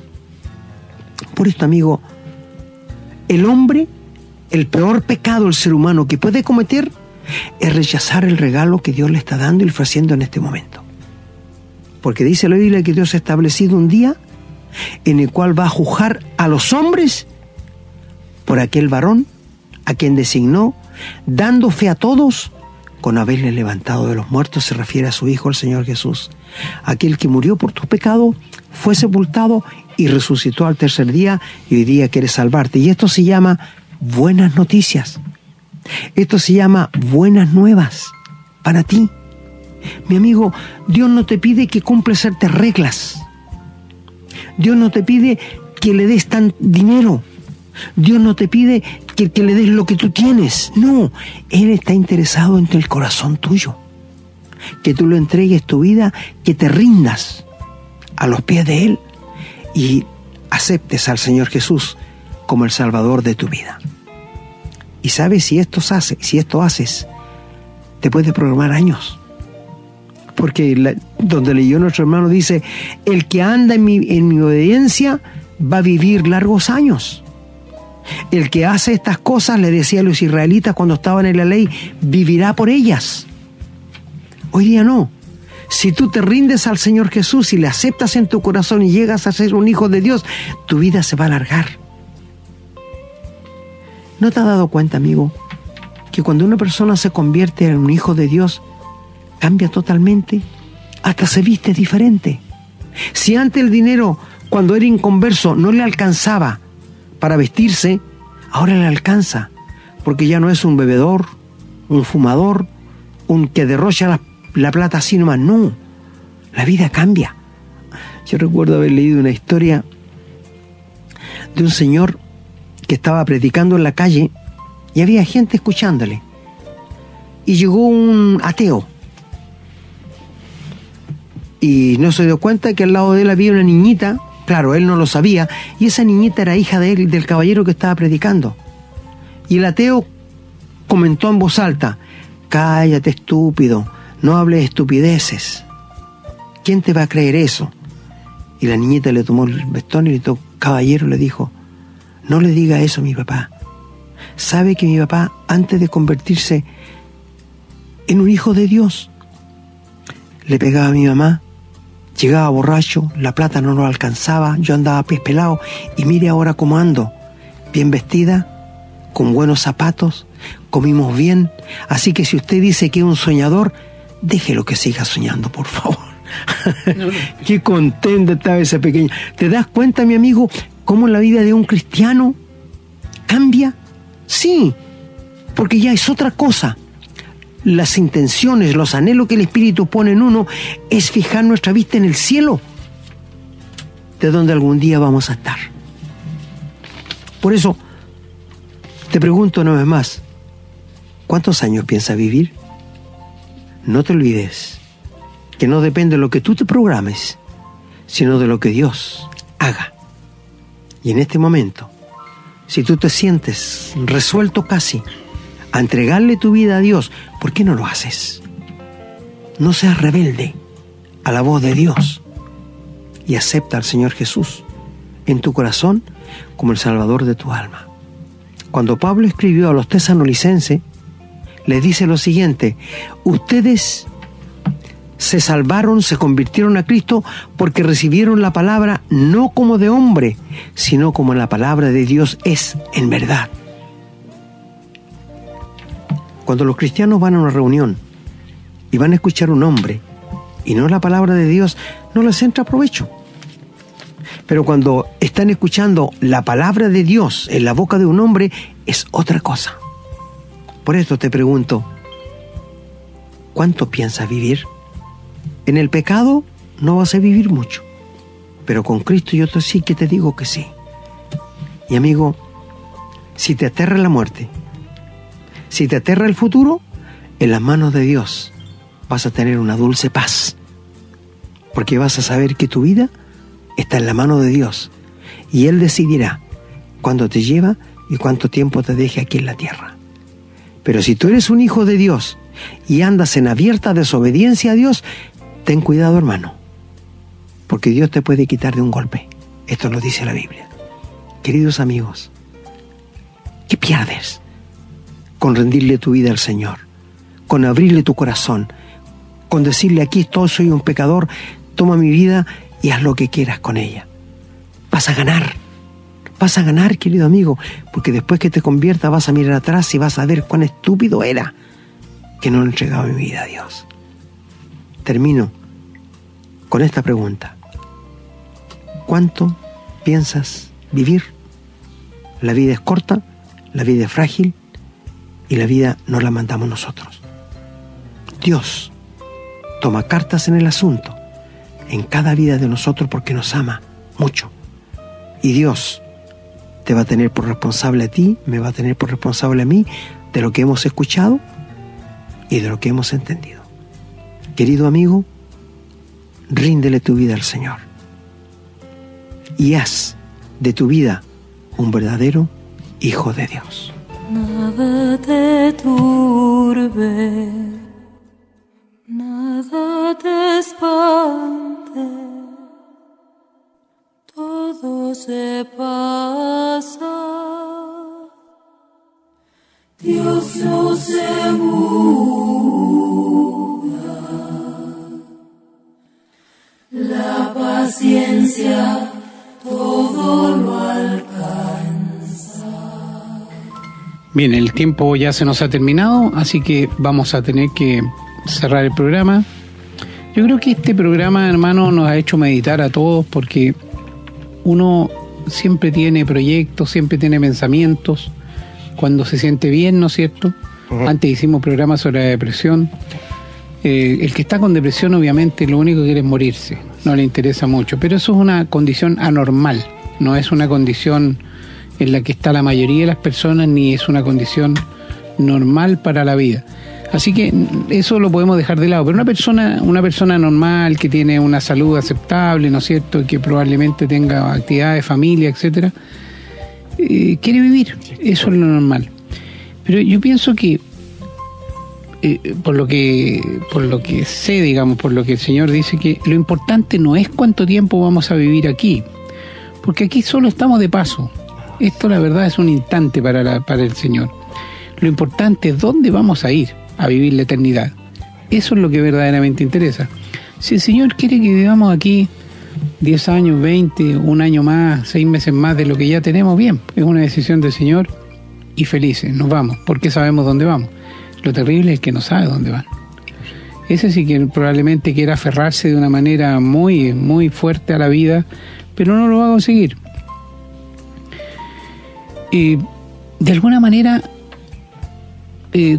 Por esto, amigo, el hombre, el peor pecado del ser humano que puede cometer es rechazar el regalo que Dios le está dando y ofreciendo en este momento. Porque dice la Biblia que Dios ha establecido un día en el cual va a juzgar a los hombres por aquel varón a quien designó, dando fe a todos con haberle levantado de los muertos. Se refiere a su Hijo, el Señor Jesús, aquel que murió por tus pecados, fue sepultado y resucitó al tercer día, y hoy día quiere salvarte. Y esto se llama buenas noticias. Esto se llama buenas nuevas para ti. Mi amigo, Dios no te pide que cumples ciertas reglas. Dios no te pide que le des tan dinero. Dios no te pide que le des lo que tú tienes. No, Él está interesado en el corazón tuyo. Que tú lo entregues tu vida, que te rindas a los pies de Él y aceptes al Señor Jesús como el Salvador de tu vida. Y sabes, si esto haces, te puedes programar años. Porque donde leyó nuestro hermano dice, el que anda en mi obediencia va a vivir largos años. El que hace estas cosas, le decía a los israelitas cuando estaban en la ley, vivirá por ellas. Hoy día no. Si tú te rindes al Señor Jesús y le aceptas en tu corazón y llegas a ser un hijo de Dios, tu vida se va a alargar. ¿No te has dado cuenta, amigo, que cuando una persona se convierte en un hijo de Dios, cambia totalmente? Hasta se viste diferente. Si antes el dinero, cuando era inconverso, no le alcanzaba para vestirse, ahora le alcanza, porque ya no es un bebedor, un fumador, un que derrocha la plata así nomás. No, la vida cambia. Yo recuerdo haber leído una historia de un señor que estaba predicando en la calle y había gente escuchándole, y llegó un ateo y no se dio cuenta que al lado de él había una niñita. Claro, él no lo sabía, y esa niñita era hija de él, del caballero que estaba predicando. Y el ateo comentó en voz alta, cállate, estúpido, no hables estupideces, ¿quién te va a creer eso? Y la niñita le tomó el vestón y le dijo, caballero, le dijo, no le diga eso a mi papá. Sabe que mi papá, antes de convertirse en un hijo de Dios, le pegaba a mi mamá, llegaba borracho, la plata no lo alcanzaba, yo andaba a pies pelados, y mire ahora cómo ando, bien vestida, con buenos zapatos, comimos bien. Así que si usted dice que es un soñador, déjelo que siga soñando, por favor. Qué contenta estaba esa pequeña. ¿Te das cuenta, mi amigo, cómo la vida de un cristiano cambia? Sí, porque ya es otra cosa. Las intenciones, los anhelos que el Espíritu pone en uno es fijar nuestra vista en el cielo, de donde algún día vamos a estar. Por eso, te pregunto una vez más, ¿cuántos años piensas vivir? No te olvides que no depende de lo que tú te programes, sino de lo que Dios haga. Y en este momento, si tú te sientes resuelto casi a entregarle tu vida a Dios, ¿por qué no lo haces? No seas rebelde a la voz de Dios y acepta al Señor Jesús en tu corazón como el Salvador de tu alma. Cuando Pablo escribió a los tesalonicenses, les dice lo siguiente: ustedes se salvaron, se convirtieron a Cristo porque recibieron la palabra no como de hombre, sino como la palabra de Dios es en verdad. Cuando los cristianos van a una reunión y van a escuchar un hombre y no la palabra de Dios, no les entra provecho. Pero cuando están escuchando la palabra de Dios en la boca de un hombre, es otra cosa. Por esto te pregunto, ¿cuánto piensas vivir? En el pecado no vas a vivir mucho, pero con Cristo yo sí que te digo que sí. Y amigo, si te aterra la muerte, si te aterra el futuro, en las manos de Dios vas a tener una dulce paz, porque vas a saber que tu vida está en la mano de Dios y Él decidirá cuándo te lleva y cuánto tiempo te deje aquí en la tierra. Pero si tú eres un hijo de Dios y andas en abierta desobediencia a Dios, ten cuidado, hermano, porque Dios te puede quitar de un golpe. Esto lo dice la Biblia. Queridos amigos, ¿qué pierdes con rendirle tu vida al Señor? Con abrirle tu corazón, con decirle: aquí estoy, soy un pecador, toma mi vida y haz lo que quieras con ella. Vas a ganar, querido amigo, porque después que te conviertas vas a mirar atrás y vas a ver cuán estúpido era que no le entregaba mi vida a Dios. Termino con esta pregunta: ¿cuánto piensas vivir? La vida es corta, la vida es frágil y la vida no la mandamos nosotros. Dios toma cartas en el asunto, en cada vida de nosotros, porque nos ama mucho. Y Dios te va a tener por responsable a ti, me va a tener por responsable a mí, de lo que hemos escuchado y de lo que hemos entendido. Querido amigo, ríndele tu vida al Señor y haz de tu vida un verdadero hijo de Dios. Nada te turbe, nada te espante, todo se pasa, Dios no se muda, la paciencia todo lo alcanza. Bien, el tiempo ya se nos ha terminado, así que vamos a tener que cerrar el programa. Yo creo que este programa, hermano, nos ha hecho meditar a todos, porque uno siempre tiene proyectos, siempre tiene pensamientos, cuando se siente bien, ¿no es cierto? Uh-huh. Antes hicimos programas sobre la depresión. El que está con depresión, obviamente, lo único que quiere es morirse, no le interesa mucho. Pero eso es una condición anormal, no es una condición en la que está la mayoría de las personas, ni es una condición normal para la vida. Así que eso lo podemos dejar de lado. Pero una persona normal, que tiene una salud aceptable, ¿no es cierto?, y que probablemente tenga actividades, familia, etcétera, quiere vivir. Eso es lo normal. Pero yo pienso que por lo que sé, digamos, por lo que el Señor dice, que lo importante no es cuánto tiempo vamos a vivir aquí, porque aquí solo estamos de paso. Esto, la verdad, es un instante para el Señor. Lo importante es dónde vamos a ir a vivir la eternidad. Eso es lo que verdaderamente interesa. Si el Señor quiere que vivamos aquí 10 años, 20, un año más, 6 meses más de lo que ya tenemos, bien, es una decisión del Señor y felices, nos vamos, porque sabemos dónde vamos. Lo terrible es el que no sabe dónde van. Ese sí que probablemente quiera aferrarse de una manera muy, muy fuerte a la vida, pero no lo va a conseguir. De alguna manera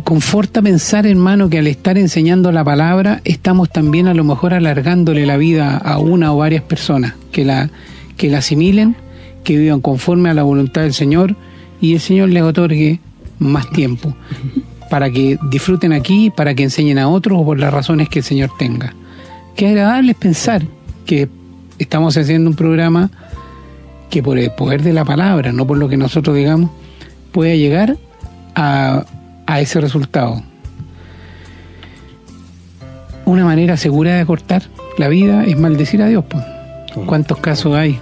conforta pensar, hermano, que al estar enseñando la palabra estamos también a lo mejor alargándole la vida a una o varias personas que la asimilen, que vivan conforme a la voluntad del Señor y el Señor les otorgue más tiempo para que disfruten aquí, para que enseñen a otros o por las razones que el Señor tenga. Qué agradable es pensar que estamos haciendo un programa que por el poder de la palabra, no por lo que nosotros digamos, pueda llegar a ese resultado. Una manera segura de acortar la vida es maldecir a Dios, pues. ¿Cuántos casos hay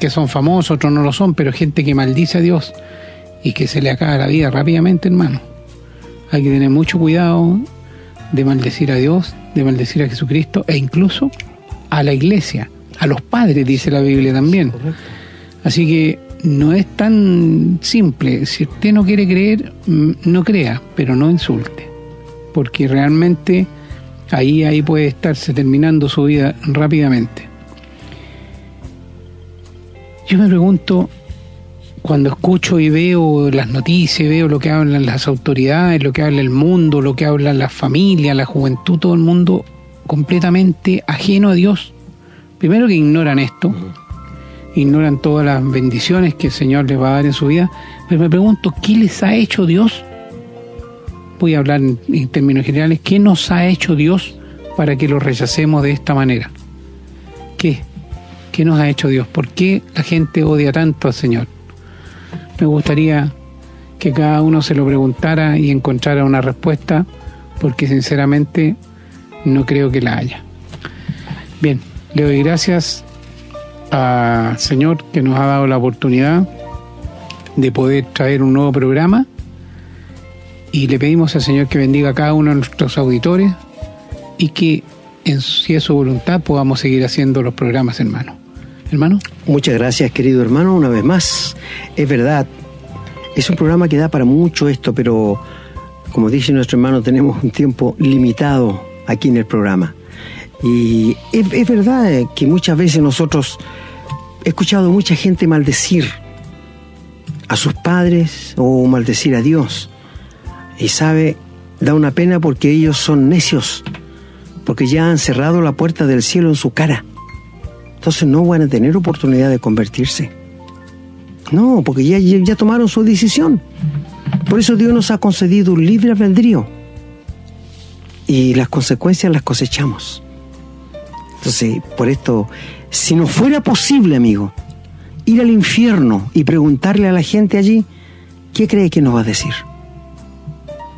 que son famosos, otros no lo son, pero gente que maldice a Dios y que se le acaba la vida rápidamente, hermano? Hay que tener mucho cuidado de maldecir a Dios, de maldecir a Jesucristo e incluso a la iglesia, a los padres, dice la Biblia también. Así que no es tan simple. Si usted no quiere creer, no crea, pero no insulte, porque realmente ahí puede estarse terminando su vida rápidamente. Yo me pregunto, cuando escucho y veo las noticias, veo lo que hablan las autoridades, lo que habla el mundo, lo que hablan las familias, la juventud, todo el mundo completamente ajeno a Dios. Primero que ignoran esto, ignoran todas las bendiciones que el Señor les va a dar en su vida, pero me pregunto, ¿qué les ha hecho Dios? Voy a hablar en términos generales, ¿qué nos ha hecho Dios para que lo rechacemos de esta manera? ¿Qué nos ha hecho Dios? ¿Por qué la gente odia tanto al Señor? Me gustaría que cada uno se lo preguntara y encontrara una respuesta, porque sinceramente no creo que la haya. Bien, le doy gracias al Señor que nos ha dado la oportunidad de poder traer un nuevo programa, y le pedimos al Señor que bendiga a cada uno de nuestros auditores y que, si es su voluntad, podamos seguir haciendo los programas, hermano. Muchas gracias, querido hermano, una vez más. Es verdad, es un programa que da para mucho esto, pero como dice nuestro hermano, tenemos un tiempo limitado aquí en el programa. Y es verdad que muchas veces nosotros he escuchado mucha gente maldecir a sus padres o maldecir a Dios. Y sabe, da una pena porque ellos son necios, porque ya han cerrado la puerta del cielo en su cara. Entonces no van a tener oportunidad de convertirse. No, porque ya tomaron su decisión. Por eso Dios nos ha concedido un libre albedrío. Y las consecuencias las cosechamos. Entonces, por esto, si no fuera posible, amigo, ir al infierno y preguntarle a la gente allí, ¿qué cree que nos va a decir?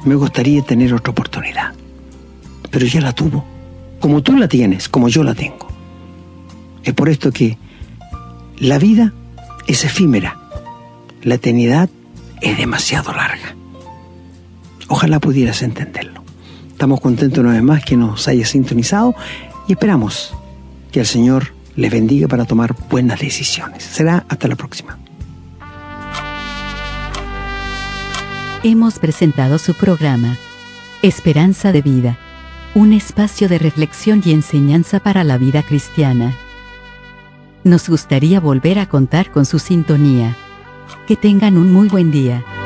Me gustaría tener otra oportunidad, pero ya la tuvo, como tú la tienes, como yo la tengo. Es por esto que la vida es efímera, la eternidad es demasiado larga. Ojalá pudieras entenderlo. Estamos contentos una vez más que nos hayas sintonizado y esperamos que el Señor les bendiga para tomar buenas decisiones. Será hasta la próxima. Hemos presentado su programa Esperanza de Vida, un espacio de reflexión y enseñanza para la vida cristiana. Nos gustaría volver a contar con su sintonía. Que tengan un muy buen día.